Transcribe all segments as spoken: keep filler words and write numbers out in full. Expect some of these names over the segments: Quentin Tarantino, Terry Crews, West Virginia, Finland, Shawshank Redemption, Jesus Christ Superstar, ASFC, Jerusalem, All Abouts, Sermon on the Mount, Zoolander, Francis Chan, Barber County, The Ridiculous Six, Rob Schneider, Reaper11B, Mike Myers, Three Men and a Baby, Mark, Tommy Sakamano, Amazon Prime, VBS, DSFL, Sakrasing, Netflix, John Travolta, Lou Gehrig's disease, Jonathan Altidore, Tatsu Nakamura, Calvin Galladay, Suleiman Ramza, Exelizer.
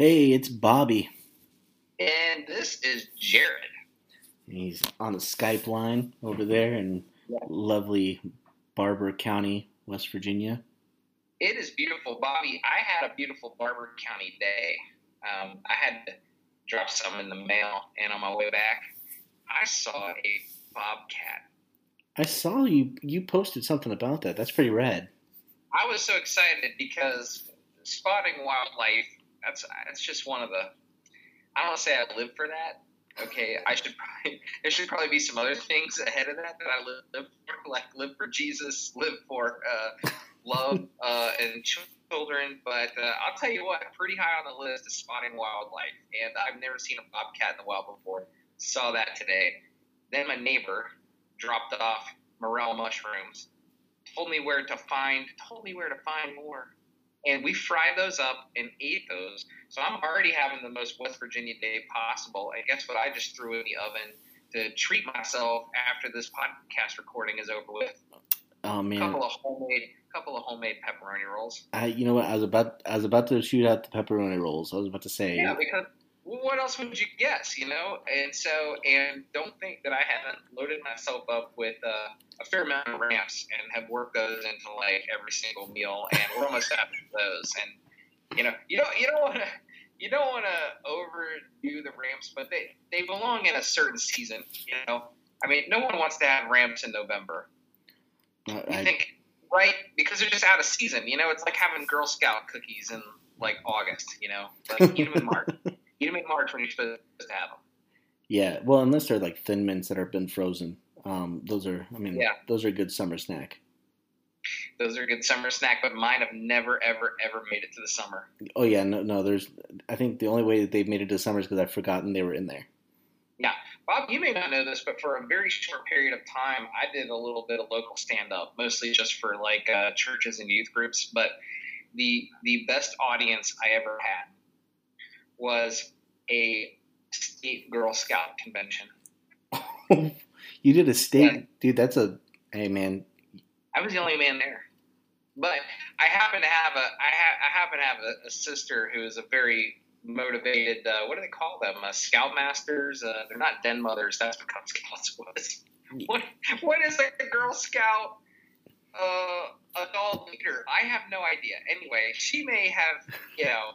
Hey, it's Bobby. And this is Jared. And he's on the Skype line over there in lovely Barber County, West Virginia. It is beautiful, Bobby. I had a beautiful Barber County day. Um, I had to drop some in the mail, and on my way back, I saw a bobcat. I saw you. You posted something about that. That's pretty rad. I was so excited because spotting wildlife, that's that's just one of the, I don't want to say I live for that. Okay, I should probably, there should probably be some other things ahead of that that I live, live for, like live for Jesus, live for uh, love uh, and children. But uh, I'll tell you what, pretty high on the list is spotting wildlife. And I've never seen a bobcat in the wild before. Saw that today. Then my neighbor dropped off morel mushrooms, told me where to find, told me where to find more. And we fried those up and ate those. So I'm already having the most West Virginia day possible. And guess what? I just threw in the oven to treat myself after this podcast recording is over with. Oh man! A couple of homemade, couple of homemade pepperoni rolls. I, you know what? I was about, I was about to shoot out the pepperoni rolls. I was about to say. Yeah, because what else would you guess? You know, and so, and don't think that I haven't loaded myself up with. Uh, A fair amount of ramps and have worked those into like every single meal, and we're almost out of those. And you know, you don't you don't want to you don't want to overdo the ramps, but they, they belong in a certain season. You know, I mean, no one wants to have ramps in November. I, I think right because they're just out of season. You know, it's like having Girl Scout cookies in like August. You know, like eat them in March. Eat them in March when you're supposed to have them. Yeah, well, unless they're like Thin Mints that have been frozen. Um, those are, I mean, yeah. those are a good summer snack. Those are a good summer snack, but mine have never, ever, ever made it to the summer. Oh yeah, no, no. There's, I think the only way that they've made it to the summer is because I've forgotten they were in there. Yeah, Bob, you may not know this, but for a very short period of time, I did a little bit of local stand-up, mostly just for like uh, churches and youth groups. But the the best audience I ever had was a state Girl Scout convention. You did a state, yeah. Dude, that's a, hey man. I was the only man there. But I happen to have a, I, ha, I happen to have a, a sister who is a very motivated, uh, what do they call them? Uh, Scoutmasters? Uh, they're not den mothers, that's what Cub Scouts was. What, what is a Girl Scout uh, adult leader? I have no idea. Anyway, she may have, you know,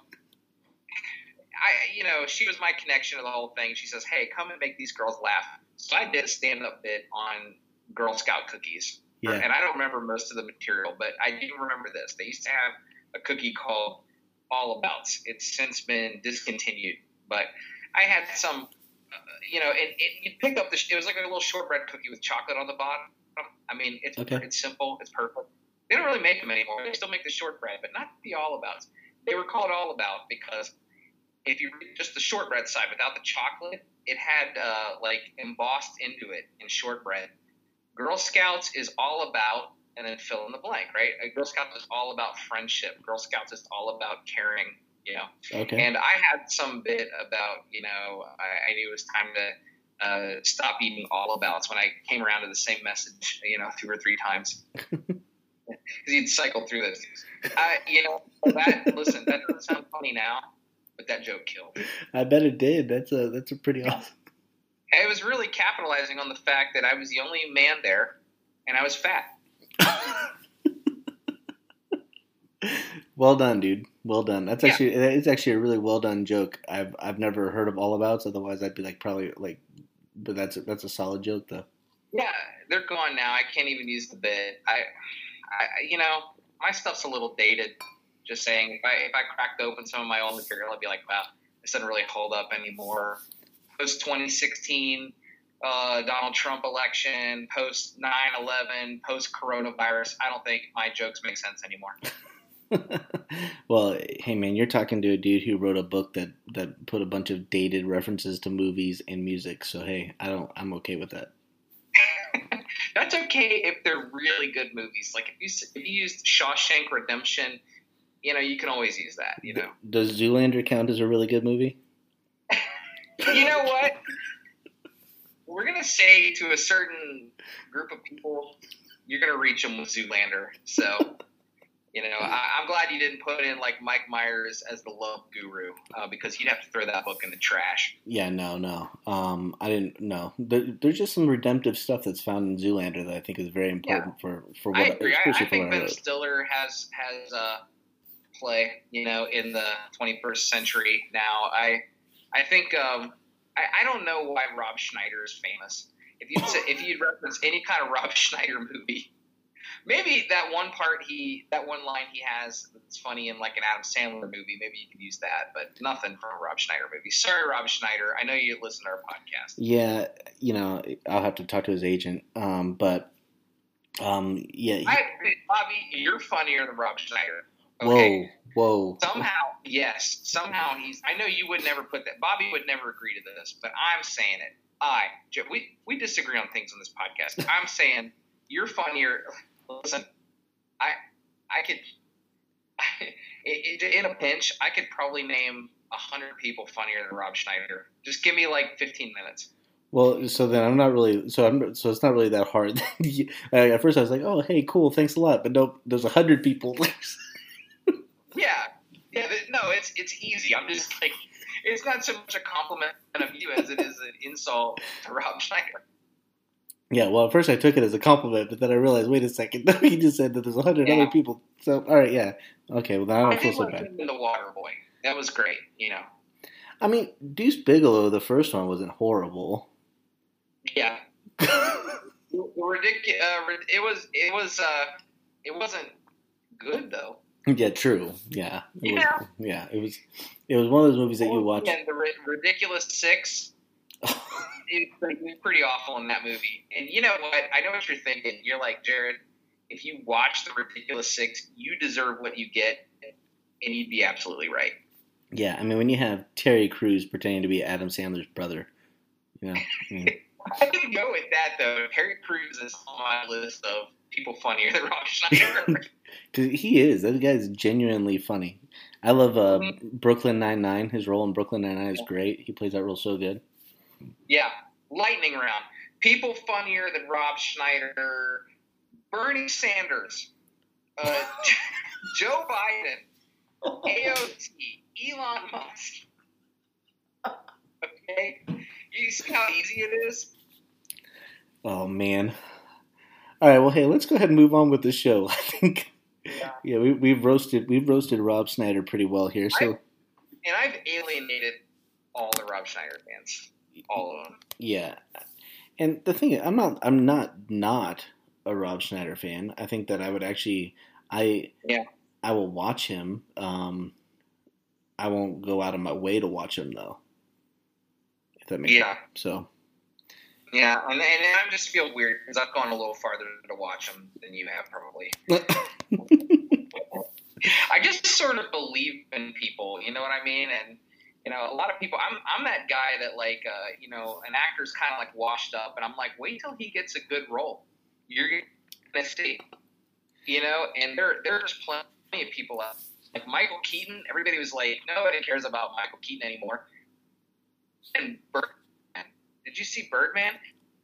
I, you know, she was my connection to the whole thing. She says, hey, come and make these girls laugh. So I did a stand-up bit on Girl Scout cookies, yeah. And I don't remember most of the material, but I do remember this. They used to have a cookie called All Abouts. It's since been discontinued, but I had some, uh, you know, and, and you pick up the – it was like a little shortbread cookie with chocolate on the bottom. I mean, it's okay. It's simple. It's perfect. They don't really make them anymore. They still make the shortbread, but not the All Abouts. They were called All About because if you read just the shortbread side without the chocolate, it had, uh, like, embossed into it in shortbread, Girl Scouts is all about, and then fill in the blank, right? Girl Scouts is all about friendship. Girl Scouts is all about caring, you know. Okay. And I had some bit about, you know, I, I knew it was time to uh, stop eating All Abouts when I came around to the same message, you know, two or three times. Because you'd cycle through those things. I, you know, that, listen, that doesn't sound funny now. But that joke killed. I bet it did. That's a that's a pretty awesome. I was really capitalizing on the fact that I was the only man there, and I was fat. Well done, dude. Well done. That's yeah. actually it's actually a really well done joke. I've I've never heard of All Abouts. Otherwise, I'd be like probably like. But that's a, that's a solid joke though. Yeah, they're gone now. I can't even use the bit. I, I you know, my stuff's a little dated. Just saying, if I if I cracked open some of my old material, I'd be like, wow, this doesn't really hold up anymore. Post twenty sixteen uh, Donald Trump election, post nine eleven, post coronavirus, I don't think my jokes make sense anymore. Well, hey man, you're talking to a dude who wrote a book that, that put a bunch of dated references to movies and music. So hey, I don't I'm okay with that. That's okay if they're really good movies. Like if you if you used Shawshank Redemption. You know, you can always use that, you know. Does Zoolander count as a really good movie? You know what? We're going to say to a certain group of people, you're going to reach them with Zoolander. So, You know, I, I'm glad you didn't put in, like, Mike Myers as the Love Guru, uh, because he'd have to throw that book in the trash. Yeah, no, no. Um, I didn't, no. There, there's just some redemptive stuff that's found in Zoolander that I think is very important yeah. for, for what I agree. I, I think Ben Stiller has, has a play, you know, in the twenty-first century now. I I think, um, I, I don't know why Rob Schneider is famous. If you'd, say, if you'd reference any kind of Rob Schneider movie, maybe that one part he, that one line he has that's funny in like an Adam Sandler movie, maybe you could use that, but nothing from a Rob Schneider movie. Sorry, Rob Schneider. I know you listen to our podcast. Yeah, you know, I'll have to talk to his agent. Um, but, um, yeah. He... I, Bobby, you're funnier than Rob Schneider. Okay? Whoa, whoa. Somehow, yes, somehow he's, I know you would never put that, Bobby would never agree to this, but I'm saying it. I, we, we disagree on things on this podcast. I'm saying you're funnier. Listen, I I could I, it, it, in a pinch I could probably name a hundred people funnier than Rob Schneider. Just give me like fifteen minutes. Well, so then I'm not really so I'm so it's not really that hard. At first I was like, oh hey, cool, thanks a lot, but nope, there's a hundred people. yeah, yeah, no, it's it's easy. I'm just like, it's not so much a compliment of you as it is an insult to Rob Schneider. Yeah, well, at first I took it as a compliment, but then I realized, wait a second, he just said that there's a hundred yeah. other people. So, all right, yeah, okay. Well, now I don't I feel so bad. The Water Boy, that was great, you know. I mean, Deuce Bigalow, the first one, wasn't horrible. Yeah, ridiculous. Uh, it was. It was. Uh, it wasn't good though. Yeah, true. Yeah, it yeah. Was, yeah, it was. It was one of those movies that you watch. And the Ridiculous Six. It was pretty awful in that movie. And you know what? I know what you're thinking. You're like, Jared, if you watch The Ridiculous Six, you deserve what you get, and you'd be absolutely right. Yeah, I mean, when you have Terry Crews pretending to be Adam Sandler's brother, you know. Yeah. I didn't go with that, though. Terry Crews is on my list of people funnier than Rob Schneider. Because he is. That guy is genuinely funny. I love uh, mm-hmm. Brooklyn Nine-Nine. His role in Brooklyn Nine-Nine is great. He plays that role so good. Yeah, lightning round. People funnier than Rob Schneider. Bernie Sanders. Uh, Joe Biden. A O T. Elon Musk. Okay? You see how easy it is? Oh, man. All right, well, hey, let's go ahead and move on with the show. I think, yeah, yeah we, we've roasted we've roasted Rob Schneider pretty well here. So, I've, And I've alienated all the Rob Schneider fans. All of them. Yeah, and the thing is, I'm not, I'm not not a Rob Schneider fan. I think that I would actually, I yeah, I will watch him. Um, I won't go out of my way to watch him though. If that makes yeah. sense. So. Yeah, and, and I just feel weird because I've gone a little farther to watch him than you have probably. I just sort of believe in people. You know what I mean? And. You know, a lot of people, I'm I'm that guy that like, uh, you know, an actor's kind of like washed up and I'm like, wait till he gets a good role. You're going to see, you know, and there, there's plenty of people out. Like Michael Keaton, everybody was like, nobody cares about Michael Keaton anymore. And Birdman, did you see Birdman?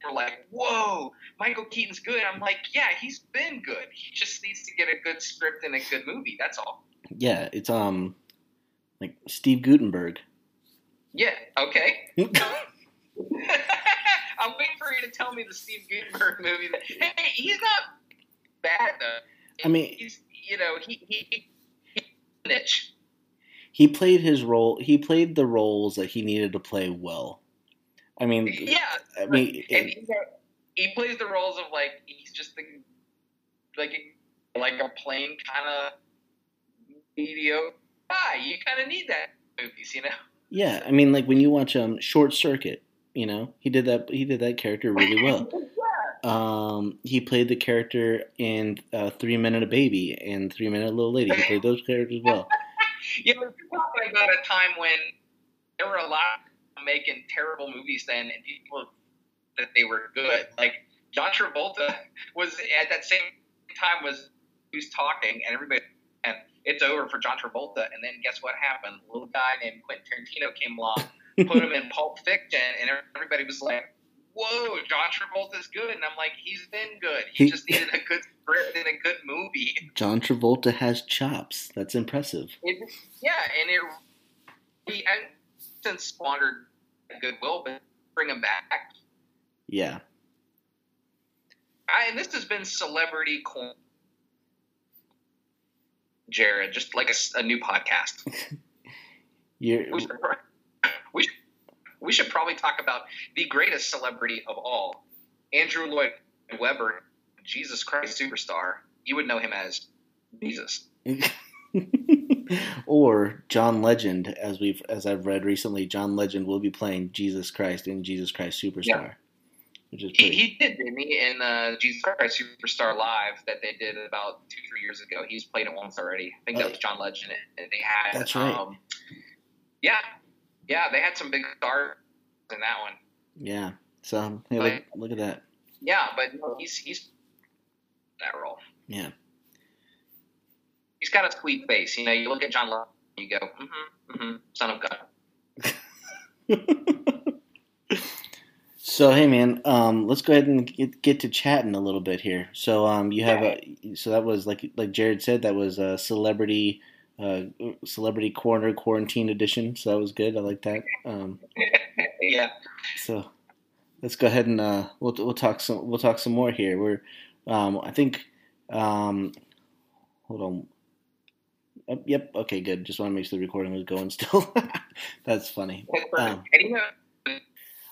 We're like, whoa, Michael Keaton's good. I'm like, yeah, he's been good. He just needs to get a good script and a good movie. That's all. Yeah, it's um like Steve Guttenberg. Yeah, okay. I'm waiting for you to tell me the Steve Guttenberg movie. That, hey, he's not bad, though. I mean... He's, you know, he... he, he niche. He played his role... He played the roles that he needed to play well. I mean... Yeah. I mean... And it, he plays the roles of, like, he's just the, like, like a plain kind of mediocre guy. You kind of need that in movies, you know? Yeah, I mean, like when you watch um, Short Circuit, you know, he did that. He did that character really well. Um, he played the character in uh, Three Men and a Baby and Three Men and a Little Lady. He played those characters well. Yeah, we're talking about a time when there were a lot of making terrible movies then, and people that they were good. Like John Travolta was at that same time was he was talking, and everybody. And it's over for John Travolta, and then guess what happened? A little guy named Quentin Tarantino came along, put him in Pulp Fiction, and everybody was like, whoa, John Travolta's good. And I'm like, he's been good. He, he just needed a good script and a good movie. John Travolta has chops. That's impressive. It, yeah, and it he since squandered goodwill, but bring him back. Yeah. I, and this has been Celebrity Corn. Jared, just like a, a new podcast. You're... We, should, we, should, we should probably talk about the greatest celebrity of all, Andrew Lloyd Webber, Jesus Christ Superstar. You would know him as Jesus. Or John Legend, as we've as I've read recently. John Legend will be playing Jesus Christ in Jesus Christ Superstar. Yeah. Which is pretty... he, he did, didn't he, in uh, Jesus Christ Superstar Live that they did about two, three years ago. He's played it once already. I think that oh, was John Legend. And they had, that's right. Um, yeah, yeah, they had some big stars in that one. Yeah, so hey, but, look, look at that. Yeah, but no, he's he's that role. Yeah. He's got a sweet face. You know, you look at John Love and you go, mm-hmm, mm-hmm, son of God. So, hey, man, um, let's go ahead and get, get to chatting a little bit here. So um, you have a, so that was, like like Jared said, that was a celebrity uh, celebrity corner quarantine edition. So that was good. I like that. Um, yeah. So let's go ahead and uh, we'll we'll talk some we'll talk some more here. We're um, I think um, hold on. Oh, yep. Okay. Good. Just want to make sure the recording was going still. That's funny. Um,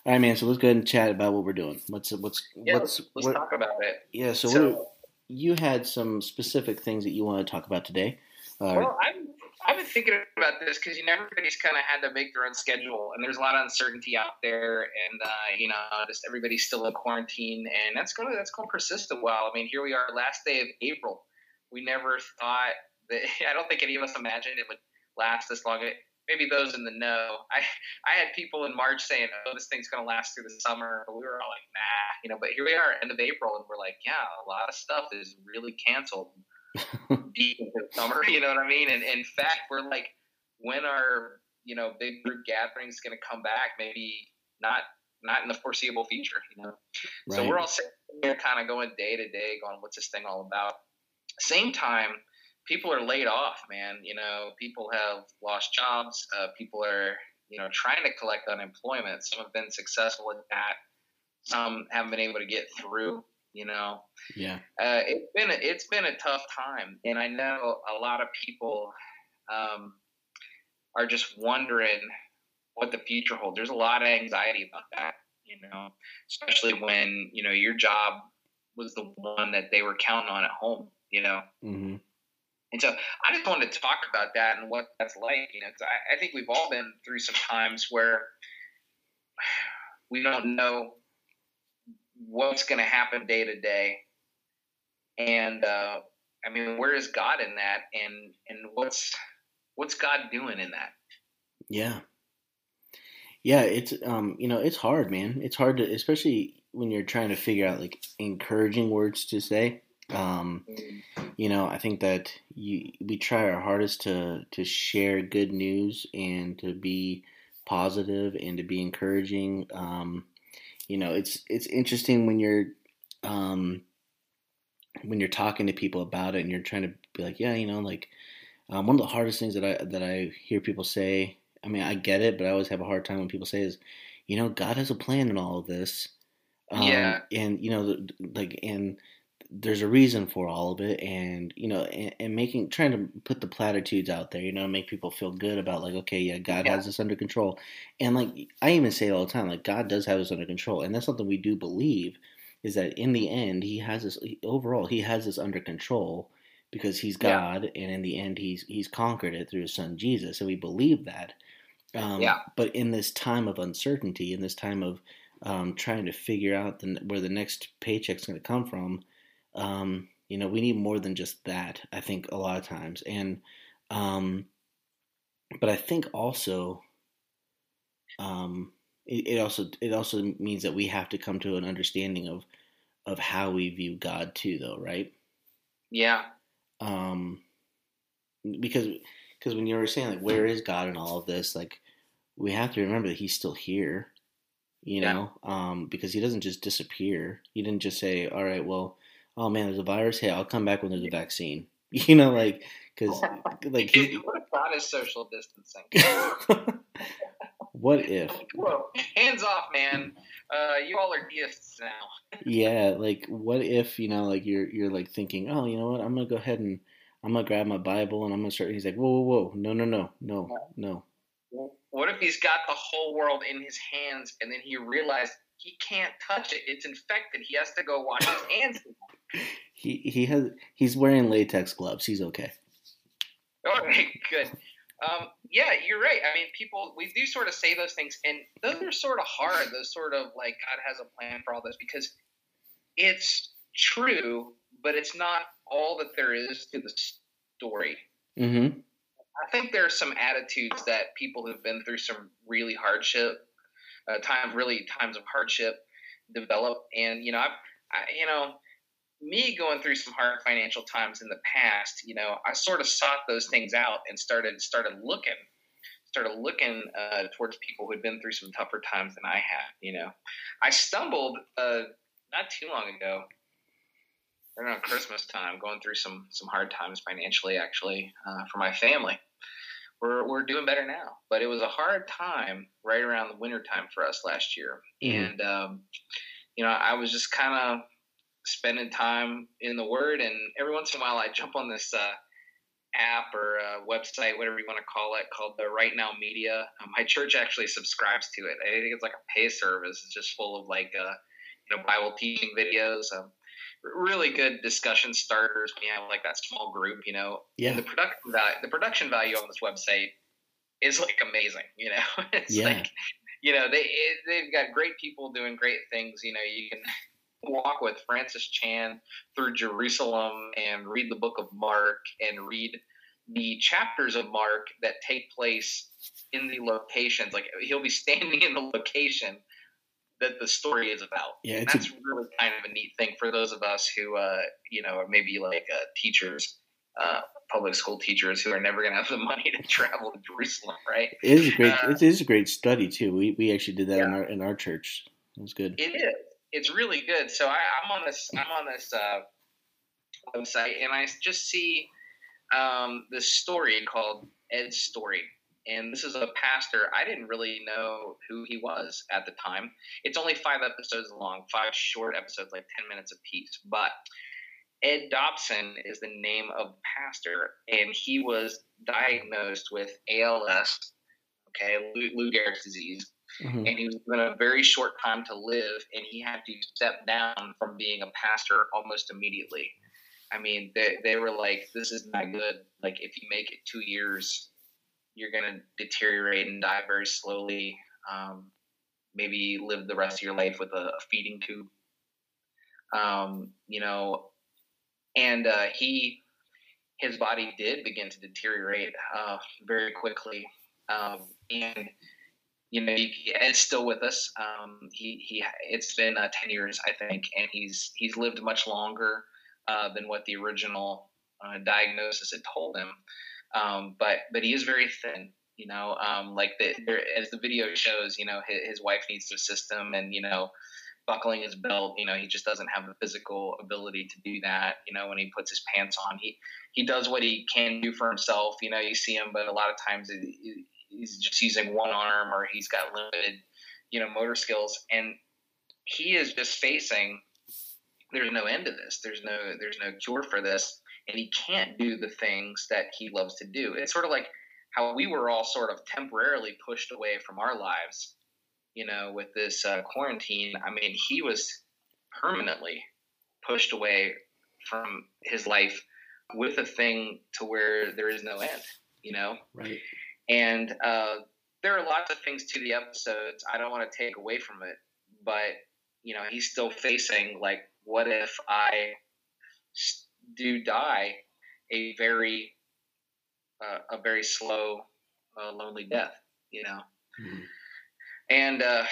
all right, man. So let's go ahead and chat about what we're doing. Let's what's yeah, what's let's what, talk about it. Yeah. So, so what, you had some specific things that you want to talk about today. Uh, well, I'm I've been thinking about this because you know everybody's kind of had to make their own schedule, and there's a lot of uncertainty out there, and uh, you know just everybody's still in quarantine, and that's gonna that's gonna persist a while. I mean, here we are, last day of April. We never thought. I don't think any of us imagined it would last this long. Maybe those in the know. I I had people in March saying, oh, this thing's going to last through the summer. But we were all like, nah. you know. But here we are, end of April, and we're like, yeah, a lot of stuff is really canceled deep into the summer. You know what I mean? And in fact, we're like, when are, you know, big group gatherings going to come back? Maybe not not in the foreseeable future, you know. Right. So we're all sitting here kind of going day to day, going, what's this thing all about? Same time. People are laid off, man. You know, people have lost jobs. Uh, people are, you know, trying to collect unemployment. Some have been successful at that. Some haven't been able to get through. You know, yeah. Uh, it's been a, it's been a tough time, and I know a lot of people um, are just wondering what the future holds. There's a lot of anxiety about that, you know, especially when you know your job was the one that they were counting on at home. You know. Mm-hmm. And so I just wanted to talk about that and what that's like, you know, because I, I think we've all been through some times where we don't know what's going to happen day to day. And, uh, I mean, where is God in that? And, and what's, what's God doing in that? Yeah. Yeah. It's, um, you know, it's hard, man. It's hard to, especially when you're trying to figure out like encouraging words to say. Um, you know, I think that you, we try our hardest to, to share good news and to be positive and to be encouraging. Um, you know, it's, it's interesting when you're, um, when you're talking to people about it and you're trying to be like, yeah, you know, like, um, one of the hardest things that I, that I hear people say, I mean, I get it, but I always have a hard time when people say is, you know, God has a plan in all of this. Um, yeah. And, you know, like, and there's a reason for all of it, and you know, and, and making trying to put the platitudes out there, you know, make people feel good about like, okay, yeah, God yeah. has this under control, and like I even say all the time, like God does have this under control, and that's something we do believe is that in the end, He has this overall, He has this under control because He's God, yeah. and in the end, He's He's conquered it through His Son Jesus, and we believe that. Um, yeah. But in this time of uncertainty, in this time of um, trying to figure out the, where the next paycheck's going to come from. Um, you know, we need more than just that, I think a lot of times. And, um, but I think also, um, it, it also, it also means that we have to come to an understanding of, of how we view God too, though. Right. Yeah. Um, because, because when you were saying like, where is God in all of this? Like we have to remember that He's still here. you yeah. know, um, because he doesn't just disappear. He didn't just say, all right, well, oh, man, there's a virus. Hey, I'll come back when there's a vaccine. You know, like, because like he would have thought is social distancing. What if? Whoa, hands off, man. Uh, you all are deists now. Yeah, like, what if, you know, like, you're you're like thinking, oh, you know what, I'm going to go ahead and I'm going to grab my Bible and I'm going to start. He's like, whoa, whoa, whoa, no, no, no, no, no. What if he's got the whole world in his hands and then he realized he can't touch it? It's infected. He has to go wash his hands. he he has he's wearing latex gloves. He's okay. All right, good. Um, yeah, you're right. I mean, people, we do sort of say those things, and those are sort of hard. Those sort of like God has a plan for all this, because it's true, but it's not all that there is to the story. Mm-hmm. I think there are some attitudes that people who've been through some really hardship, uh, time, really times of hardship, develop. And you know, I've, I, you know, me going through some hard financial times in the past, you know, I sort of sought those things out and started started looking, started looking uh, towards people who had been through some tougher times than I had. You know, I stumbled uh, not too long ago, around Christmas time, going through some some hard times financially, actually, uh, for my family. We're we're doing better now, but it was a hard time right around the winter time for us last year. Mm-hmm. And um, you know, I was just kind of spending time in the Word, and every once in a while, I jump on this uh, app or uh, website, whatever you want to call it, called the Right Now Media. Um, my church actually subscribes to it. I think it's like a pay service. It's just full of like uh, you know, Bible teaching videos. Um, really good discussion starters. We have like that small group, you know. Yeah. The production value, the production value on this website is like amazing. You know, it's yeah. like, you know, they it, they've got great people doing great things. You know, you can walk with Francis Chan through Jerusalem and read the book of Mark and read the chapters of Mark that take place in the locations. Like, he'll be standing in the location that the story is about. Yeah, and that's a, really kind of a neat thing for those of us who, uh, you know, are maybe like uh, teachers, uh, public school teachers who are never going to have the money to travel to Jerusalem, right? It is a great, uh, it is a great study too. We we actually did that yeah. in our in our church. It was good. It is. It's really good. So I, I'm on this I'm on this uh, website, and I just see um, this story called Ed's Story. And this is a pastor. I didn't really know who he was at the time. It's only five episodes long, five short episodes, like ten minutes apiece. But Ed Dobson is the name of the pastor, and he was diagnosed with A L S, okay, Lou, Lou Gehrig's disease. Mm-hmm. And he was given a very short time to live, and he had to step down from being a pastor almost immediately. I mean, they they were like, this is not good. Like, if you make it two years, you're going to deteriorate and die very slowly, um, maybe live the rest of your life with a, a feeding tube, um, you know. And uh, he his body did begin to deteriorate uh, very quickly, um, and you know, he, Ed's still with us. Um, he he, it's been uh, ten years, I think, and he's he's lived much longer uh, than what the original uh, diagnosis had told him. Um, but but he is very thin, you know. Um, like the, there, as the video shows, you know, his, his wife needs to assist him, and you know, buckling his belt. You know, he just doesn't have the physical ability to do that. You know, when he puts his pants on, he he does what he can do for himself. You know, you see him, but a lot of times he, he's just using one arm, or he's got limited, you know, motor skills, and he is just facing. There's no end to this. There's no there's no cure for this. And he can't do the things that he loves to do. It's sort of like how we were all sort of temporarily pushed away from our lives, you know, with this uh, quarantine. I mean, he was permanently pushed away from his life with a thing to where there is no end, you know? Right. And uh, there are lots of things to the episodes. I don't want to take away from it, but, you know, he's still facing, like, what if I... St- do die a very uh, a very slow uh, lonely death, you know. Mm-hmm. And uh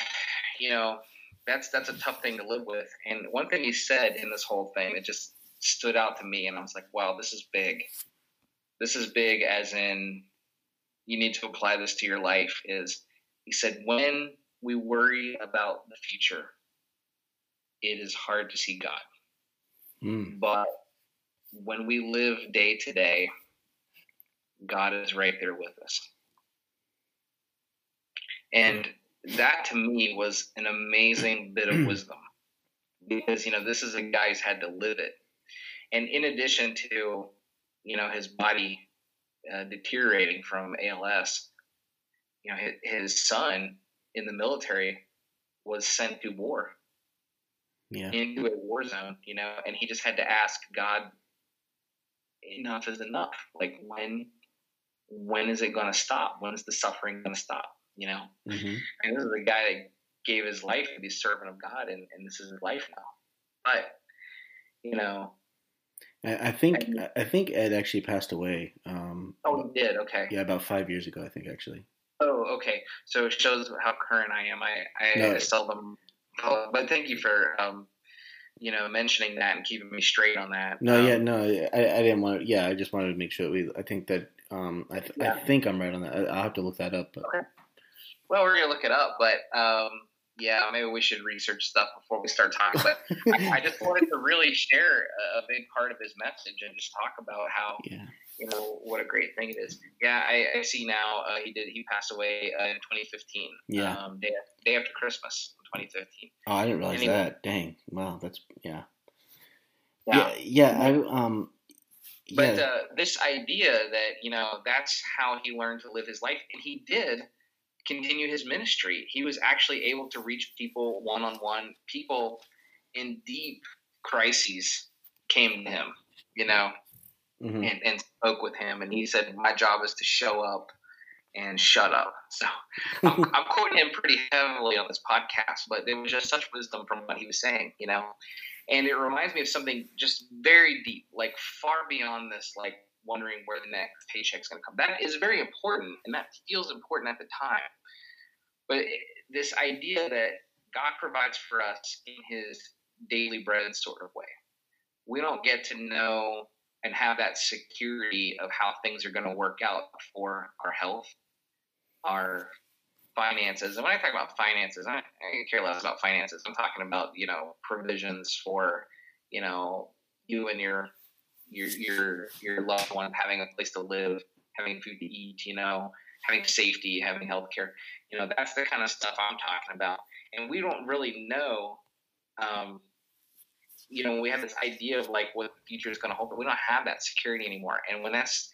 you know, that's that's a tough thing to live with. And one thing he said in this whole thing, it just stood out to me, and I was like, wow, this is big. This is big, as in you need to apply this to your life. Is he said, when we worry about the future, it is hard to see God. Mm. But when we live day to day, God is right there with us. And that to me was an amazing bit of wisdom, because, you know, this is a guy who's had to live it. And in addition to, you know, his body uh, deteriorating from A L S, you know, his, his son in the military was sent to war, yeah. into a war zone, you know, and he just had to ask God, enough is enough. Like, when, when is it going to stop? When is the suffering going to stop? You know, mm-hmm. and this is a guy that gave his life to be a servant of God, and, and this is his life now. But, you know, I, I think I, I think Ed actually passed away. Um, oh, he did. Okay. Yeah, about five years ago, I think, actually. Oh, okay. So it shows how current I am. I, I no. seldom, but thank you for, um, you know, mentioning that and keeping me straight on that. No, um, yeah, no, I, I didn't want to. Yeah, I just wanted to make sure. We, I think that um, I, th- yeah. I think I'm right on that. I, I'll have to look that up. But. Okay. Well, we're going to look it up, but um, yeah, maybe we should research stuff before we start talking. But I, I just wanted to really share a big part of his message and just talk about how, yeah. you know, what a great thing it is. Yeah, I, I see now uh, he did. He passed away uh, in twenty fifteen, yeah. um, day, day after Christmas in twenty fifteen. Oh, I didn't realize anyway. that. Dang. Wow, that's, yeah. Yeah, yeah. yeah I, um, yeah. But uh, this idea that, you know, that's how he learned to live his life, and he did continue his ministry. He was actually able to reach people one-on-one. People in deep crises came to him, you know, mm-hmm. and, and spoke with him. And he said, my job is to show up and shut up. So I'm, I'm quoting him pretty heavily on this podcast, but there was just such wisdom from what he was saying, you know. And it reminds me of something just very deep, like far beyond this, like wondering where the next paycheck's going to come. That is very important, and that feels important at the time. But this idea that God provides for us in his daily bread sort of way. We don't get to know and have that security of how things are going to work out for our health, our finances. And when I talk about finances, I, I care less about finances. I'm talking about, you know, provisions for, you know, you and your your your your loved one, having a place to live, having food to eat, you know, having safety, having healthcare. You know, that's the kind of stuff I'm talking about. And we don't really know, um, you know, we have this idea of like what the future is going to hold, but we don't have that security anymore. And when that's,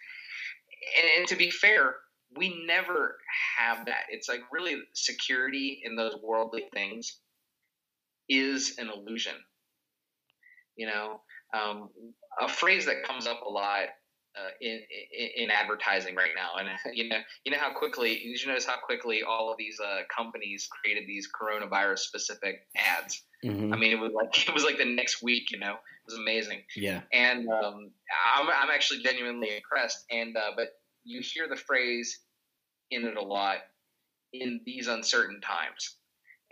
and, and to be fair, we never have that. It's like really security in those worldly things is an illusion, you know. Um, a phrase that comes up a lot uh, in, in in advertising right now, and you know, you know how quickly, did you notice how quickly all of these uh, companies created these coronavirus specific ads? Mm-hmm. I mean, it was like it was like the next week, you know, it was amazing. Yeah, and um, I'm I'm actually genuinely impressed. And uh, but you hear the phrase in it a lot in these uncertain times,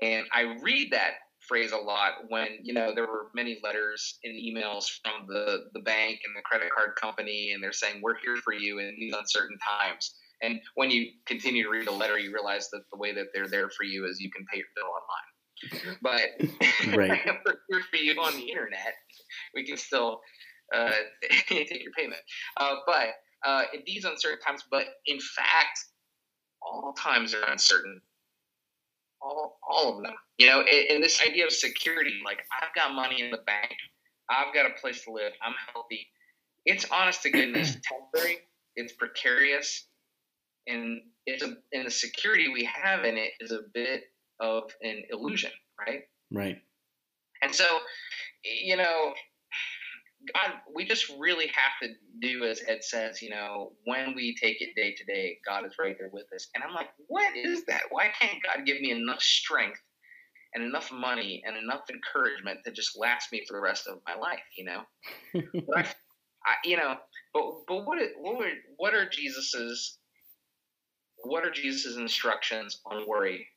and I read that phrase a lot when, you know, there were many letters and emails from the, the bank and the credit card company, and they're saying, we're here for you in these uncertain times. And when you continue to read the letter, you realize that the way that they're there for you is you can pay your bill online. But right. we're here for you on the internet. We can still uh, take your payment. Uh, but uh, in these uncertain times, but in fact, all times are uncertain. All, all of them, you know, and, and this idea of security, like I've got money in the bank, I've got a place to live, I'm healthy. It's honest to goodness temporary, it's precarious, and it's a, and the security we have in it is a bit of an illusion, right? Right. And so, you know, God, we just really have to do as Ed says, you know, when we take it day to day, God is right there with us. And I'm like, what is that? Why can't God give me enough strength and enough money and enough encouragement to just last me for the rest of my life, you know? But I, I, you know, but but what what were, what are Jesus's what are Jesus's instructions on worry?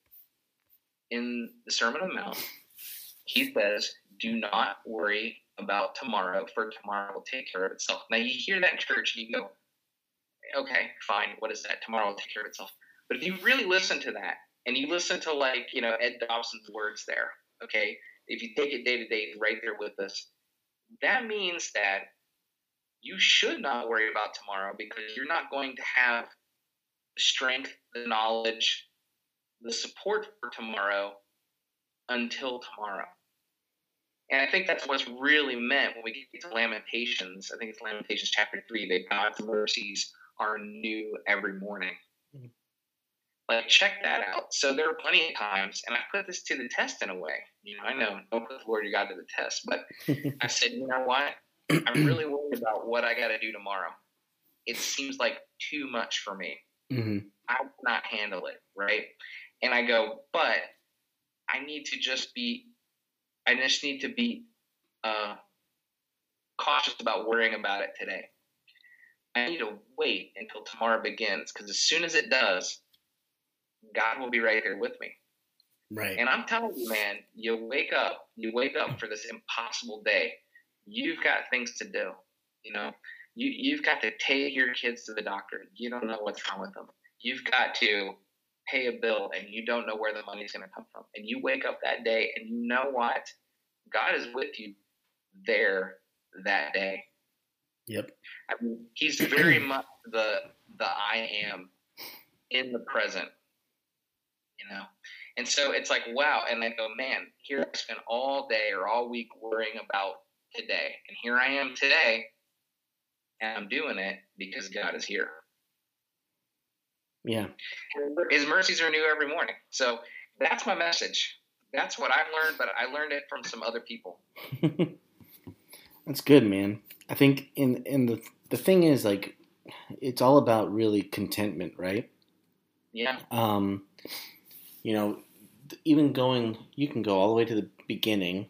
In the Sermon on the Mount, he says, do not worry about tomorrow, for tomorrow will take care of itself. Now, you hear that in church and you go, okay, fine, what is that? Tomorrow will take care of itself. But if you really listen to that, And you listen to, like, you know, Ed Dobson's words there, okay? If you take it day to day, right there with us, that means that you should not worry about tomorrow because you're not going to have the strength, the knowledge, the support for tomorrow until tomorrow. And I think that's what's really meant when we get to Lamentations. I think it's Lamentations chapter three, that God's mercies are new every morning. Mm-hmm. Like, check that out. So there are plenty of times, and I put this to the test in a way. You know, I know, don't put the Lord your God to the test, but I said, you know what? I'm really worried about what I got to do tomorrow. It seems like too much for me. Mm-hmm. I cannot handle it, right? And I go, but I need to just be, I just need to be uh, cautious about worrying about it today. I need to wait until tomorrow begins, because as soon as it does, God will be right there with me. Right. And I'm telling you, man, you wake up, you wake up for this impossible day. You've got things to do. You know, you, you've got to take your kids to the doctor. You don't know what's wrong with them. You've got to pay a bill, and you don't know where the money's going to come from. And you wake up that day, and you know what? God is with you there that day. Yep. I mean, he's very much the, the I am in the present. You know, and so it's like, wow. And I go, man, here I spent all day or all week worrying about today, and here I am today, and I'm doing it because God is here. Yeah. His mercies are new every morning. So that's my message. That's what I've learned, but I learned it from some other people. That's good, man. I think in, in the, the thing is, like, it's all about really contentment, right? Yeah. Um, you know, even going, you can go all the way to the beginning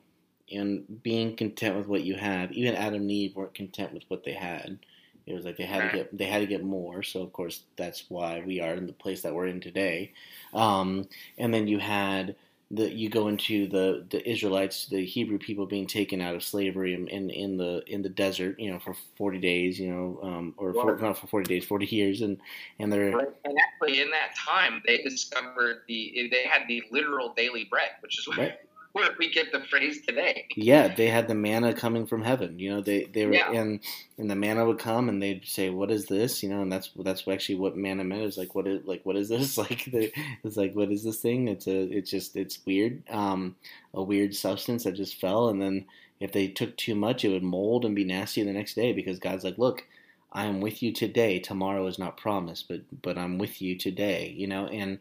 and being content with what you have. Even Adam and Eve weren't content with what they had. It was like they had to get, they had to get more. So of course that's why we are in the place that we're in today. Um, and then you had the, you go into the, the Israelites, the Hebrew people being taken out of slavery in, in, in the, in the desert, you know, for forty days, you know, um, or well, for, not for forty days, forty years. And, and they're, and actually in that time, they discovered the, they had the literal daily bread, which is what, right. Where we get the phrase today. Yeah, they had the manna coming from heaven. You know, they, they were yeah. and and the manna would come and they'd say, "What is this?" You know, and that's that's actually what manna meant. It's like, what is like what is this? Like they, it's like what is this thing? It's a it's just it's weird. Um, a weird substance that just fell, and then if they took too much, it would mold and be nasty the next day, because God's like, "Look, I am with you today. Tomorrow is not promised, but but I'm with you today." You know, and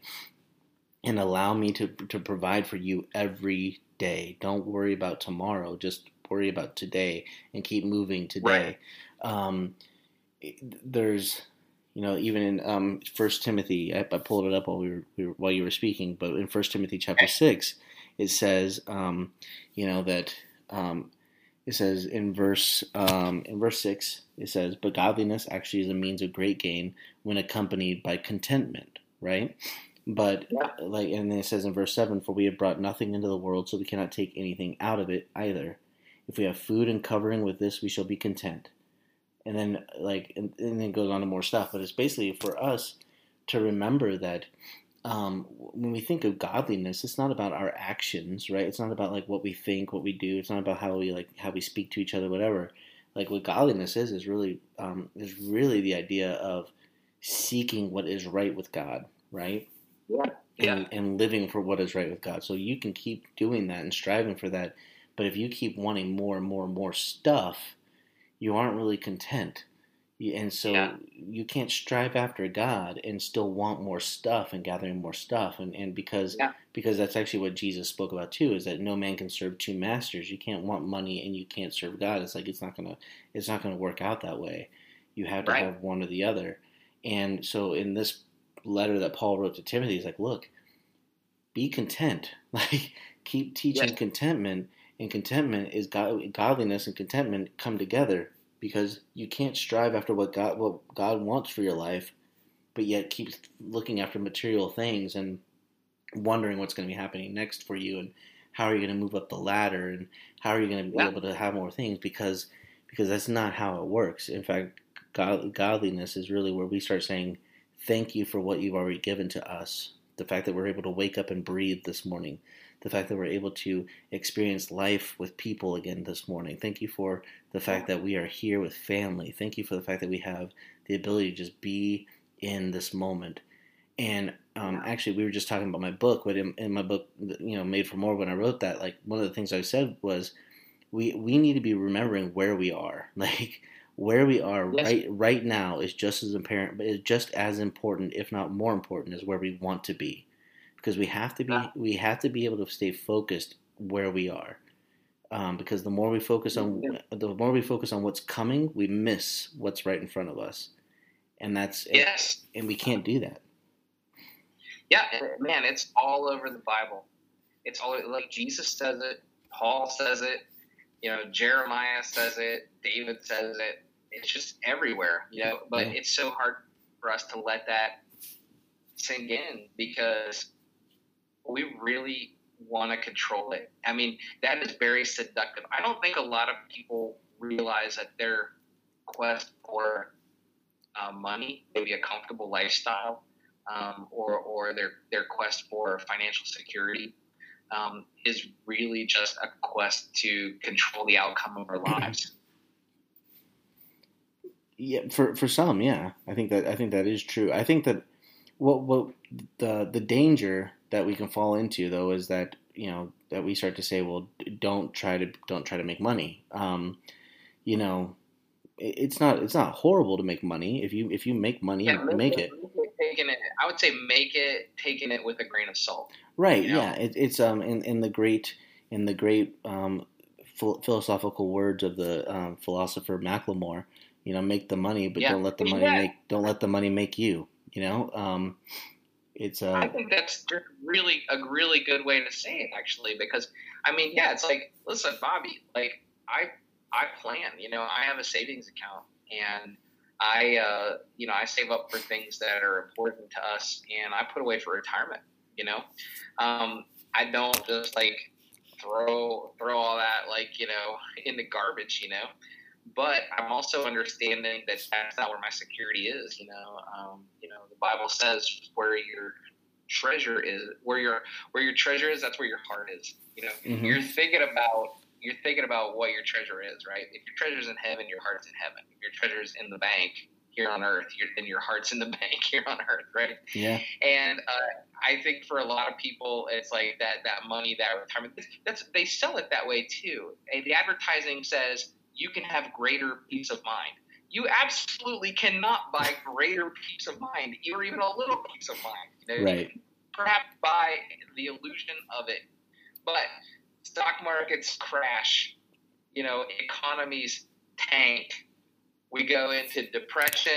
and allow me to to provide for you every day. Don't worry about tomorrow. Just worry about today and keep moving today. Right. Um, there's, you know, even in um, First Timothy, I, I pulled it up while we were, we were while you were speaking. But in First Timothy chapter six, it says, um, you know, that um, it says in verse um, in verse six, it says, "But godliness actually is a means of great gain when accompanied by contentment." Right. But yeah. like, and then it says in verse seven, "For we have brought nothing into the world, so we cannot take anything out of it either. If we have food and covering, with this we shall be content." And then, like, and, and then it goes on to more stuff. But it's basically for us to remember that um, when we think of godliness, it's not about our actions, right? It's not about like what we think, what we do. It's not about how we like how we speak to each other, whatever. Like, what godliness is is really um, is really the idea of seeking what is right with God, right? Yeah. Yeah. And, and living for what is right with God. So you can keep doing that and striving for that, but if you keep wanting more and more and more stuff, you aren't really content. And so yeah. you can't strive after God and still want more stuff and gathering more stuff. And, and because yeah. because that's actually what Jesus spoke about too, is that no man can serve two masters. You can't want money and you can't serve God. It's like it's not gonna it's not gonna work out that way. You have to right. have one or the other. And so in this letter that Paul wrote to Timothy, is like, look, be content. Like, keep teaching yes. contentment, and contentment is God, godliness and contentment come together, because you can't strive after what God what God wants for your life, but yet keep looking after material things and wondering what's going to be happening next for you, and how are you going to move up the ladder, and how are you going to be yeah. able to have more things, because because that's not how it works. In fact, God, godliness is really where we start saying, thank you for what you've already given to us. the fact that we're able to wake up and breathe this morning, the fact that we're able to experience life with people again this morning. Thank you for the fact that we are here with family. Thank you for the fact that we have the ability to just be in this moment. And um, actually, we were just talking about my book, but in, in my book, you know, Made for More, when I wrote that, like, one of the things I said was, we we need to be remembering where we are. Like, where we are yes. right right now is just as apparent, but it's just as important, if not more important, as where we want to be, because we have to be we have to be able to stay focused where we are, um, because the more we focus on the more we focus on what's coming, we miss what's right in front of us, and that's yes, and, and we can't do that. Yeah, man, it's all over the Bible. It's all like Jesus says it, Paul says it, you know, Jeremiah says it, David says it. It's just everywhere, you know, but yeah. It's so hard for us to let that sink in because we really want to control it. I mean, that is very seductive. I don't think a lot of people realize that their quest for uh, money, maybe a comfortable lifestyle, um, or or their, their quest for financial security um, is really just a quest to control the outcome of our lives. Yeah, for, for some, yeah, I think that I think that is true. I think that what what the the danger that we can fall into though is that you know that we start to say, well, don't try to don't try to make money. Um, you know, it, it's not it's not horrible to make money if you if you make money, yeah, make, make it. it. Taking it, I would say, make it taking it with a grain of salt. Right. You know? Yeah. It, it's um in, in the great in the great um ph- philosophical words of the um, philosopher Macklemore. You know, make the money, but yeah. don't let the money yeah. make don't let the money make you. You know, um, it's. Uh, I think that's really a really good way to say it, actually, because I mean, yeah, it's like, listen, Bobby, like I I plan. You know, I have a savings account, and I uh, you know I save up for things that are important to us, and I put away for retirement. You know, um, I don't just like throw throw all that like you know in the garbage. You know. But I'm also understanding that that's not where my security is, you know. Um, you know, the Bible says where your treasure is, where your where your treasure is, that's where your heart is. You know, mm-hmm. you're thinking about you're thinking about what your treasure is, right? If your treasure's in heaven, your heart's in heaven. If your treasure's in the bank here on earth, you're, then your heart's in the bank here on earth, right? Yeah. And uh, I think for a lot of people, it's like that that money, that retirement. That's they sell it that way too. And the advertising says, you can have greater peace of mind. You absolutely cannot buy greater peace of mind, or even a little peace of mind. You know? Right. Perhaps buy the illusion of it. But stock markets crash. You know, economies tank. We go into depression.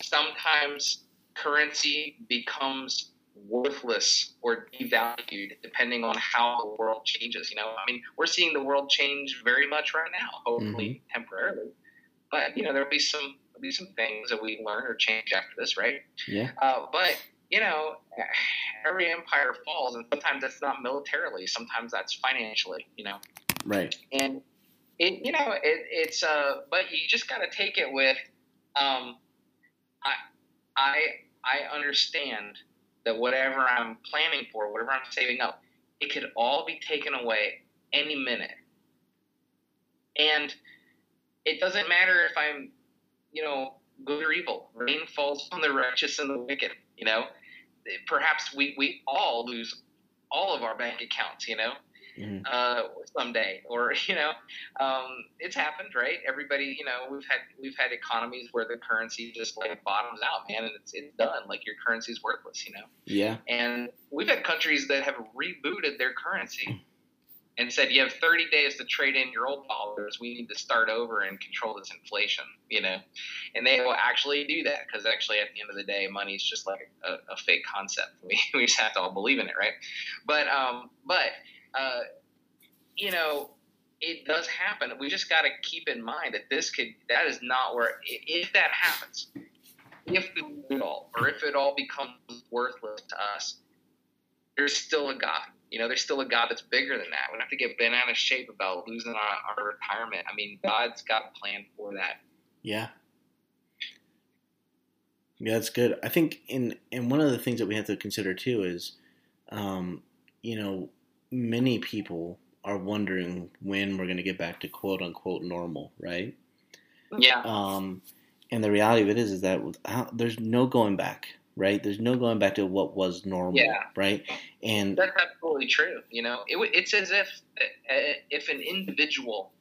Sometimes currency becomes worthless or devalued depending on how the world changes. You know, I mean, we're seeing the world change very much right now, hopefully mm-hmm. temporarily. But, you know, there'll be some there'll be some things that we learn or change after this, right? Yeah. Uh, but, you know, every empire falls, and sometimes that's not militarily. Sometimes that's financially, you know. Right. And, it, you know, it, it's uh, – but you just got to take it with um, – I, I, I understand – that whatever I'm planning for, whatever I'm saving up, it could all be taken away any minute. And it doesn't matter if I'm, you know, good or evil. Rain falls on the righteous and the wicked, you know. Perhaps we, we all lose all of our bank accounts, you know, mm-hmm. uh, someday. Or, you know, um, it's happened, right? Everybody, you know, we've had we've had economies where the currency just like bottoms out, man, and it's it's done. Like your currency's worthless, you know. Yeah. And we've had countries that have rebooted their currency and said, you have thirty days to trade in your old dollars. We need to start over and control this inflation, you know. And they will actually do that because actually at the end of the day, money is just like a, a fake concept. We, we just have to all believe in it, right? But, um, but uh, you know, it does happen. We just got to keep in mind that this could – that is not where – if that happens, if it all or if it all becomes worthless to us, there's still a God. You know, there's still a God that's bigger than that. We don't have to get bent out of shape about losing our, our retirement. I mean, God's got a plan for that. Yeah. Yeah, that's good. I think in and one of the things that we have to consider too is um, you know, many people are wondering when we're going to get back to quote unquote normal, right? Yeah. Um, and the reality of it is, is that without, there's no going back, right? There's no going back to what was normal, yeah. right? And that's absolutely true. You know, it, it's as if if an individual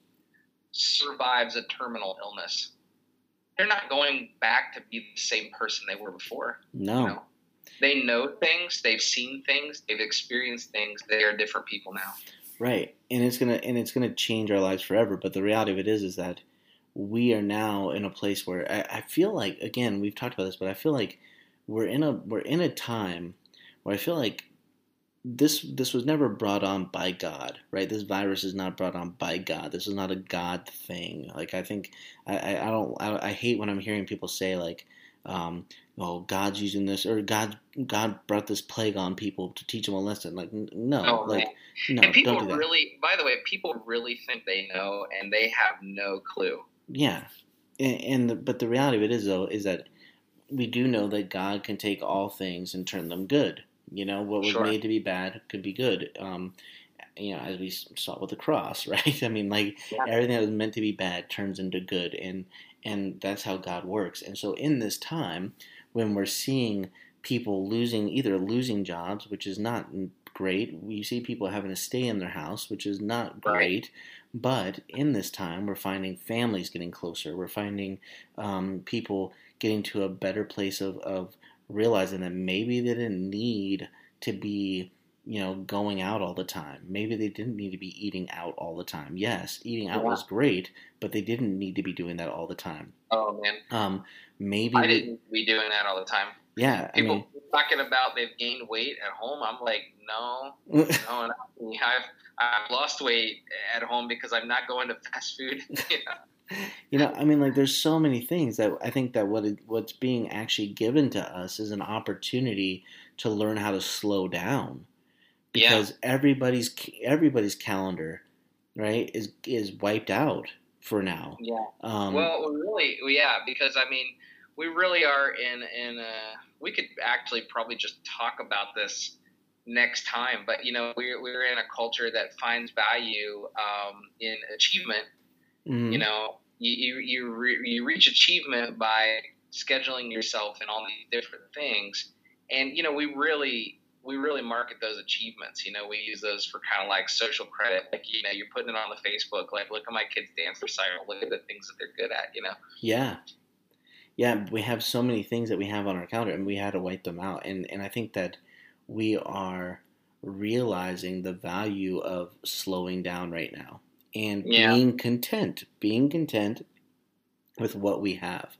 survives a terminal illness, they're not going back to be the same person they were before. No. You know? They know things, they've seen things, they've experienced things. They are different people now. Right, and it's gonna and it's gonna change our lives forever. But the reality of it is, is that we are now in a place where I, I feel like, again, we've talked about this, but I feel like we're in a we're in a time where I feel like this this was never brought on by God, right? This virus is not brought on by God. This is not a God thing. Like I think I, I don't I, I hate when I'm hearing people say like, um, oh, God's using this, or God God brought this plague on people to teach them a lesson. Like no, oh, like no. And people don't do that. Really, by the way, people really think they know, and they have no clue. Yeah, and, and the, but the reality of it is, though, is that we do know that God can take all things and turn them good. You know, what was sure. made to be bad could be good. Um, you know, as we saw with the cross, right? I mean, like yeah. everything that was meant to be bad turns into good, and and that's how God works. And so, in this time when we're seeing people losing either losing jobs, which is not great, we see people having to stay in their house, which is not great. Right. But in this time, we're finding families getting closer. We're finding um, people getting to a better place of, of realizing that maybe they didn't need to be, you know, going out all the time. Maybe they didn't need to be eating out all the time. Yes, eating out yeah. was great, but they didn't need to be doing that all the time. Oh, man. Um, maybe I didn't need to be doing that all the time. Yeah. People I mean, talking about they've gained weight at home. I'm like, no, no, no. I've, I've lost weight at home because I'm not going to fast food. You know, I mean, like there's so many things that I think that what it, what's being actually given to us is an opportunity to learn how to slow down, because yeah. everybody's everybody's calendar, right, is is wiped out for now. Yeah. Um, well, really, yeah, because I mean, we really are in in a. We could actually probably just talk about this next time, but you know, we're we're in a culture that finds value um, in achievement. Mm-hmm. You know, you you you, re- you reach achievement by scheduling yourself in all these different things, and you know, we really we really market those achievements. You know, we use those for kind of like social credit. Like you know, you're putting it on the Facebook. Like, look at my kids' dance recital. Look at the things that they're good at. You know. Yeah. Yeah, we have so many things that we have on our calendar, and we had to wipe them out. And and I think that we are realizing the value of slowing down right now and yeah. being content, being content with what we have,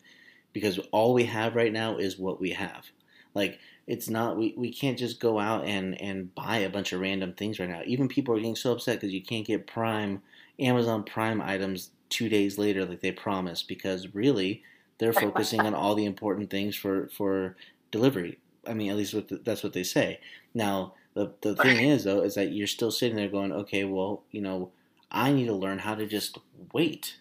because all we have right now is what we have. Like it's not we, we can't just go out and, and buy a bunch of random things right now. Even people are getting so upset because you can't get Prime Amazon Prime items two days later like they promised, because really they're focusing on all the important things for, for delivery. I mean, at least what the, that's what they say. Now, the the thing is, though, is that you're still sitting there going, okay, well, you know, I need to learn how to just wait.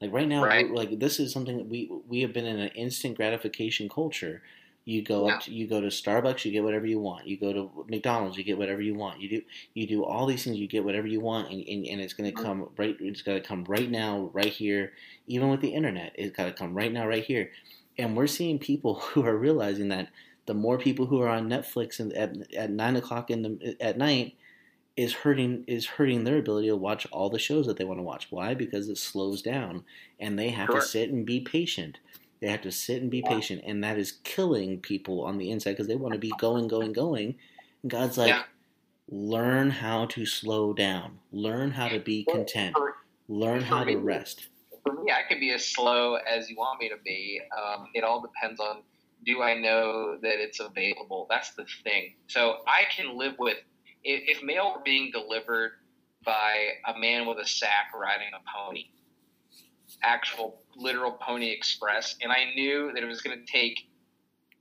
Like right now, right. like this is something that we we have been in an instant gratification culture. You go yeah. up, to, you go to Starbucks, you get whatever you want. You go to McDonald's, you get whatever you want. You do you do all these things, you get whatever you want, and, and, and it's gonna come right. It's gotta come right now, right here. Even with the internet, it's gotta come right now, right here. And we're seeing people who are realizing that the more people who are on Netflix and at at nine o'clock in the at night is hurting is hurting their ability to watch all the shows that they want to watch. Why? Because it slows down, and they have sure. to sit and be patient. They have to sit and be patient, and that is killing people on the inside because they want to be going, going, going. And God's like, yeah. learn how to slow down. Learn how to be content. Learn how to rest. For me, I can be as slow as you want me to be. Um, it all depends on, do I know that it's available? That's the thing. So I can live with, if, if mail were being delivered by a man with a sack riding a pony, actual literal Pony Express, and I knew that it was going to take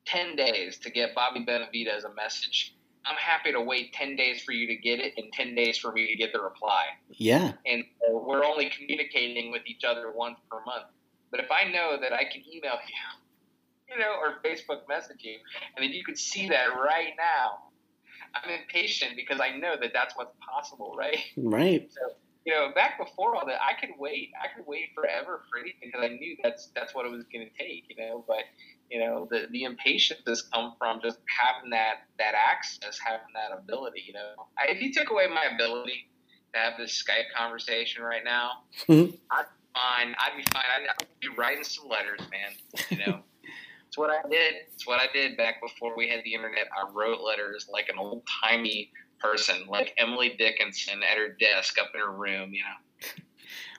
ten days to get Bobby Benavidez a message, I'm happy to wait ten days for you to get it and ten days for me to get the reply. Yeah. And so we're only communicating with each other once per month. But if I know that I can email you, you know, or Facebook message you, and then you can see that right now, I'm impatient because I know that that's what's possible, right? Right. So, you know, back before all that, I could wait. I could wait forever for anything because I knew that's that's what it was going to take, you know. But, you know, the, the impatience has come from just having that, that access, having that ability, you know. I, if you took away my ability to have this Skype conversation right now, mm-hmm. I'd be fine. I'd be fine. I'd, I'd be writing some letters, man, you know. It's what I did. It's what I did back before we had the internet. I wrote letters like an old timey person, like Emily Dickinson at her desk up in her room, you know.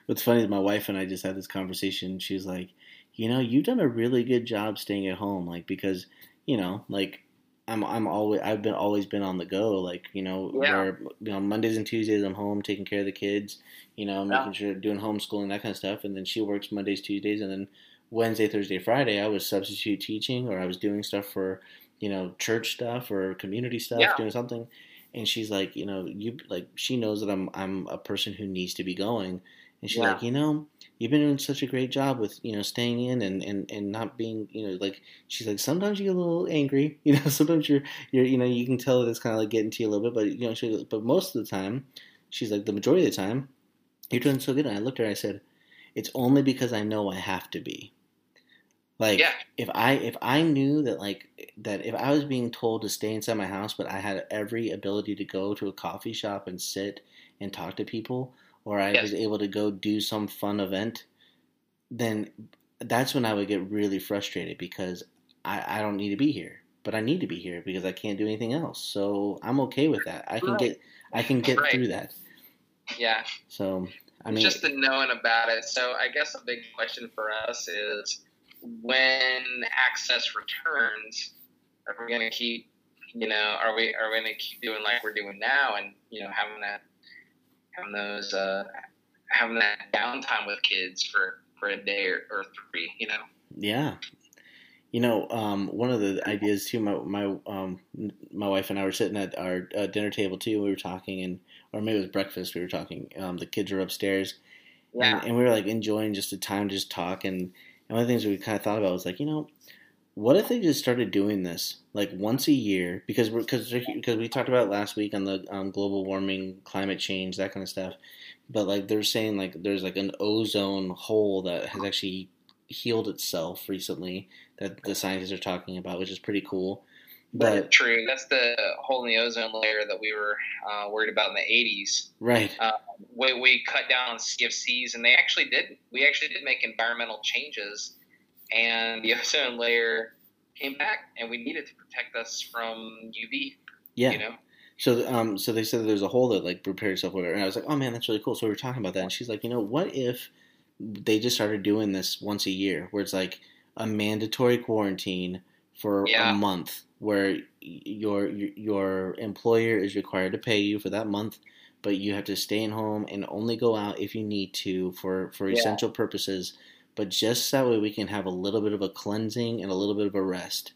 What's funny is my wife and I just had this conversation. She was like, you know, you've done a really good job staying at home, like, because, you know, like I'm I'm always I've been always been on the go, like, you know, yeah. where, you know, Mondays and Tuesdays I'm home taking care of the kids, you know, making yeah. sure doing homeschooling, that kind of stuff, and then she works Mondays, Tuesdays, and then Wednesday, Thursday, Friday, I was substitute teaching, or I was doing stuff for, you know, church stuff or community stuff, yeah. doing something. And she's like, you know, you like, she knows that I'm I'm a person who needs to be going. And she's yeah. like, you know, you've been doing such a great job with, you know, staying in and, and, and not being, you know, like, she's like, sometimes you get a little angry, you know, sometimes you're, you're you know, you can tell that it's kind of like getting to you a little bit, but, you know, she goes, but most of the time, she's like, the majority of the time, you're doing so good. And I looked at her and I said, it's only because I know I have to be. Like, yeah. if I if I knew that, like, that if I was being told to stay inside my house, but I had every ability to go to a coffee shop and sit and talk to people, or I yes. was able to go do some fun event, then that's when I would get really frustrated because I, I don't need to be here. But I need to be here because I can't do anything else. So I'm okay with that. I can right. get I can get right. through that. Yeah. So, I mean. Just the knowing about it. So I guess a big question for us is, when access returns, are we going to keep, you know, are we are we going to keep doing like we're doing now, and, you know, having that having those uh, having that downtime with kids for, for a day or, or three, you know? Yeah, you know, um, one of the ideas too. My my um, my wife and I were sitting at our uh, dinner table too. We were talking, and or maybe it was breakfast. We were talking. Um, the kids were upstairs, yeah, and, and we were like enjoying just the time, just talk and. And one of the things we kind of thought about was like, you know, what if they just started doing this like once a year? Because we're because because we talked about it last week on the um, global warming, climate change, that kind of stuff. But like they're saying, like there's like an ozone hole that has actually healed itself recently that the scientists are talking about, which is pretty cool. But that's true. That's the hole in the ozone layer that we were uh, worried about in the eighties. Right. Uh, we, we cut down on C F Cs, and they actually did. We actually did make environmental changes, and the ozone layer came back, and we needed to protect us from U V. Yeah. You know? So, um, so they said there's a hole that like repaired itself, whatever. And I was like, oh man, that's really cool. So we were talking about that, and she's like, you know, what if they just started doing this once a year, where it's like a mandatory quarantine for yeah. a month, where your your employer is required to pay you for that month, but you have to stay at home and only go out if you need to for, for yeah. essential purposes. But just that way we can have a little bit of a cleansing and a little bit of a rest.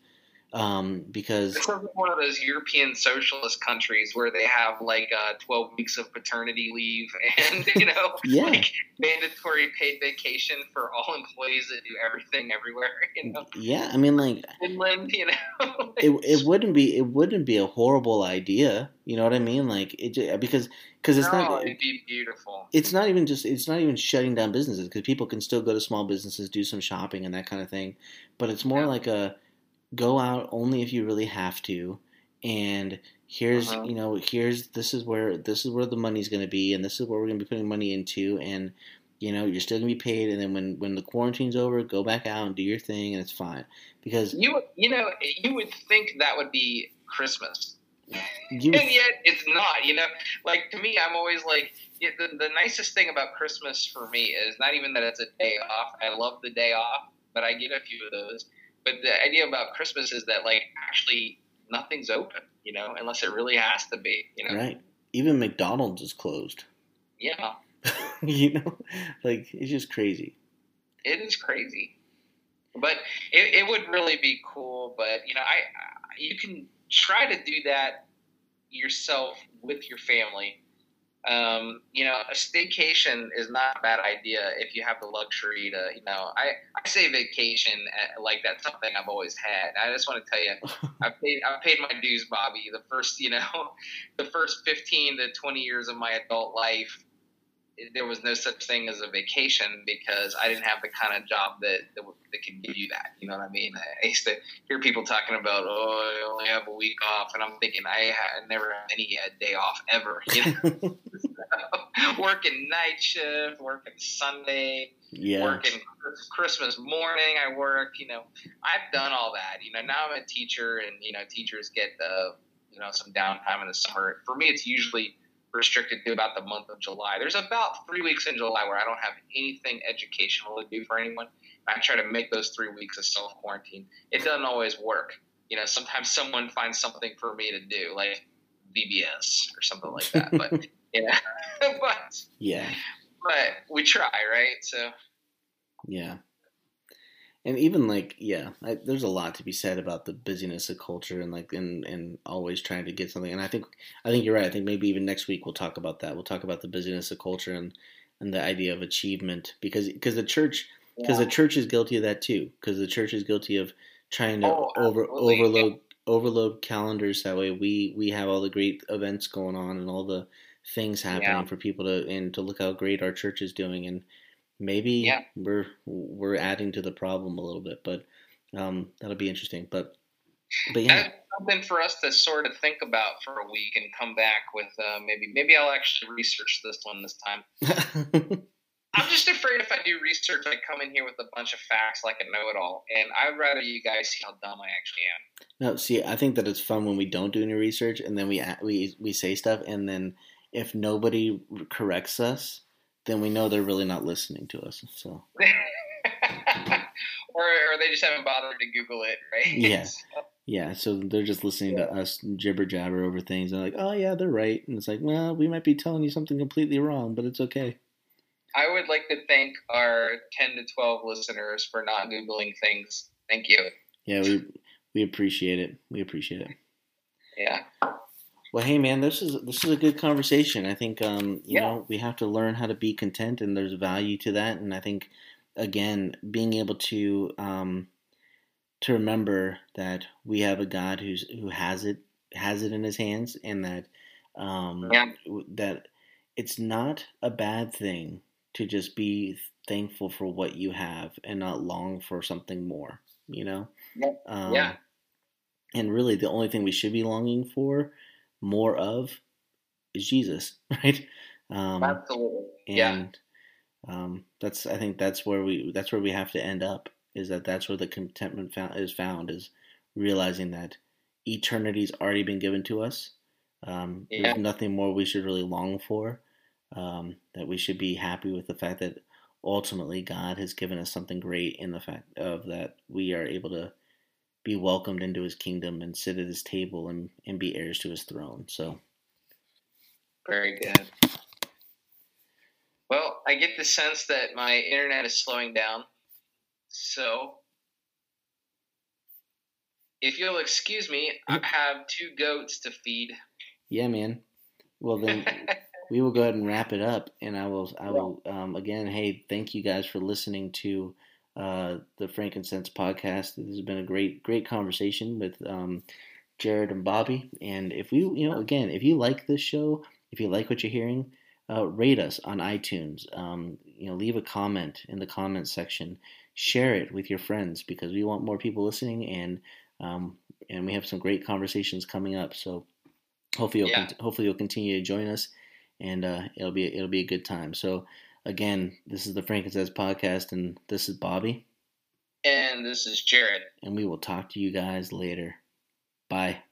Um, because it's one of those European socialist countries where they have like uh, twelve weeks of paternity leave and, you know, yeah. like mandatory paid vacation for all employees that do everything everywhere. You know? Yeah, I mean, like Finland, you know, it it wouldn't be it wouldn't be a horrible idea. You know what I mean? Like it because because it's no, not it'd be beautiful. It's not even just it's not even shutting down businesses because people can still go to small businesses, do some shopping and that kind of thing. But it's more yeah. like a go out only if you really have to, and here's uh-huh. you know here's this is where this is where the money's going to be, and this is where we're going to be putting money into, and you know you're still going to be paid, and then when, when the quarantine's over, go back out and do your thing, and it's fine because you you know you would think that would be Christmas, you, and yet it's not. You know, like to me, I'm always like the the nicest thing about Christmas for me is not even that it's a day off. I love the day off, but I get a few of those. But the idea about Christmas is that, like, actually nothing's open, you know, unless it really has to be, you know. Right. Even McDonald's is closed. Yeah. You know, like, it's just crazy. It is crazy. But it, it would really be cool. But, you know, I, I you can try to do that yourself with your family. Um, you know, a staycation is not a bad idea if you have the luxury to, you know, I, I say vacation at, like that's something I've always had. I just want to tell you, I paid, I paid my dues, Bobby. The first, you know, the first fifteen to twenty years of my adult life, there was no such thing as a vacation because I didn't have the kind of job that, that, that could give you that. You know what I mean? I, I used to hear people talking about, oh, I only have a week off. And I'm thinking, I, I never had any day off ever. You know? So, working night shift, working Sunday, yeah. working Christmas morning. I work, you know, I've done all that. You know, now I'm a teacher and, you know, teachers get, uh, you know, some downtime in the summer. For me, it's usually restricted to about the month of July. There's about three weeks in July where I don't have anything educational to do for anyone. I try to make those three weeks a self-quarantine. It doesn't always work. You know, sometimes someone finds something for me to do, like V B S or something like that. But, you know, but, yeah. but we try, right? So, yeah. And even, like, yeah, I, there's a lot to be said about the busyness of culture and, like, and, and always trying to get something. And I think I think you're right. I think maybe even next week we'll talk about that. We'll talk about the busyness of culture and, and the idea of achievement. Because cause the church because yeah. the church is guilty of that, too. Because the church is guilty of trying to oh, over, overload yeah. overload calendars. That way we, we have all the great events going on and all the things happening yeah. for people to and to look how great our church is doing. And Maybe yeah. we're we're adding to the problem a little bit, but um, that'll be interesting. But but yeah, that's something for us to sort of think about for a week and come back with. Uh, maybe maybe I'll actually research this one this time. I'm just afraid if I do research, I come in here with a bunch of facts like a know-it-all, and I'd rather you guys see how dumb I actually am. No, see, I think that it's fun when we don't do any research and then we we we say stuff, and then if nobody corrects us, then we know they're really not listening to us. So, or, or they just haven't bothered to Google it, right? Yeah, so. yeah. So they're just listening yeah. to us jibber jabber over things. And they're like, oh yeah, they're right. And it's like, well, we might be telling you something completely wrong, but it's okay. I would like to thank our ten to twelve listeners for not Googling things. Thank you. Yeah, we we appreciate it. We appreciate it. Yeah. Well, hey, man, this is this is a good conversation. I think, um, you yeah. know, we have to learn how to be content, and there's value to that. And I think, again, being able to um, to remember that we have a God who's who has it has it in His hands, and that um, yeah. that it's not a bad thing to just be thankful for what you have and not long for something more. You know, yeah, um, yeah. and really, the only thing we should be longing for. More of is Jesus, right? Um, Absolutely. And yeah. um, that's I think that's where we that's where we have to end up. Is that that's where the contentment found, is found is realizing that eternity's already been given to us. Um, yeah. There's nothing more we should really long for. Um, that we should be happy with the fact that ultimately God has given us something great in the fact of that we are able to be welcomed into His kingdom and sit at His table and, and be heirs to His throne. So, very good. Well, I get the sense that my internet is slowing down. So, if you'll excuse me, I have two goats to feed. Yeah, man. Well, then we will go ahead and wrap it up. And I will, I will, um, again, hey, thank you guys for listening to Uh, the Frankincense podcast. This has been a great, great conversation with um, Jared and Bobby. And if we, you know, again, if you like this show, if you like what you're hearing, uh, rate us on iTunes. Um, you know, leave a comment in the comment section. Share it with your friends because we want more people listening. And um, and we have some great conversations coming up. So hopefully, you'll yeah. con- hopefully you'll continue to join us, and uh, it'll be it'll be a good time. So. Again, this is the Frankincense Podcast, and this is Bobby. And this is Jared. And we will talk to you guys later. Bye.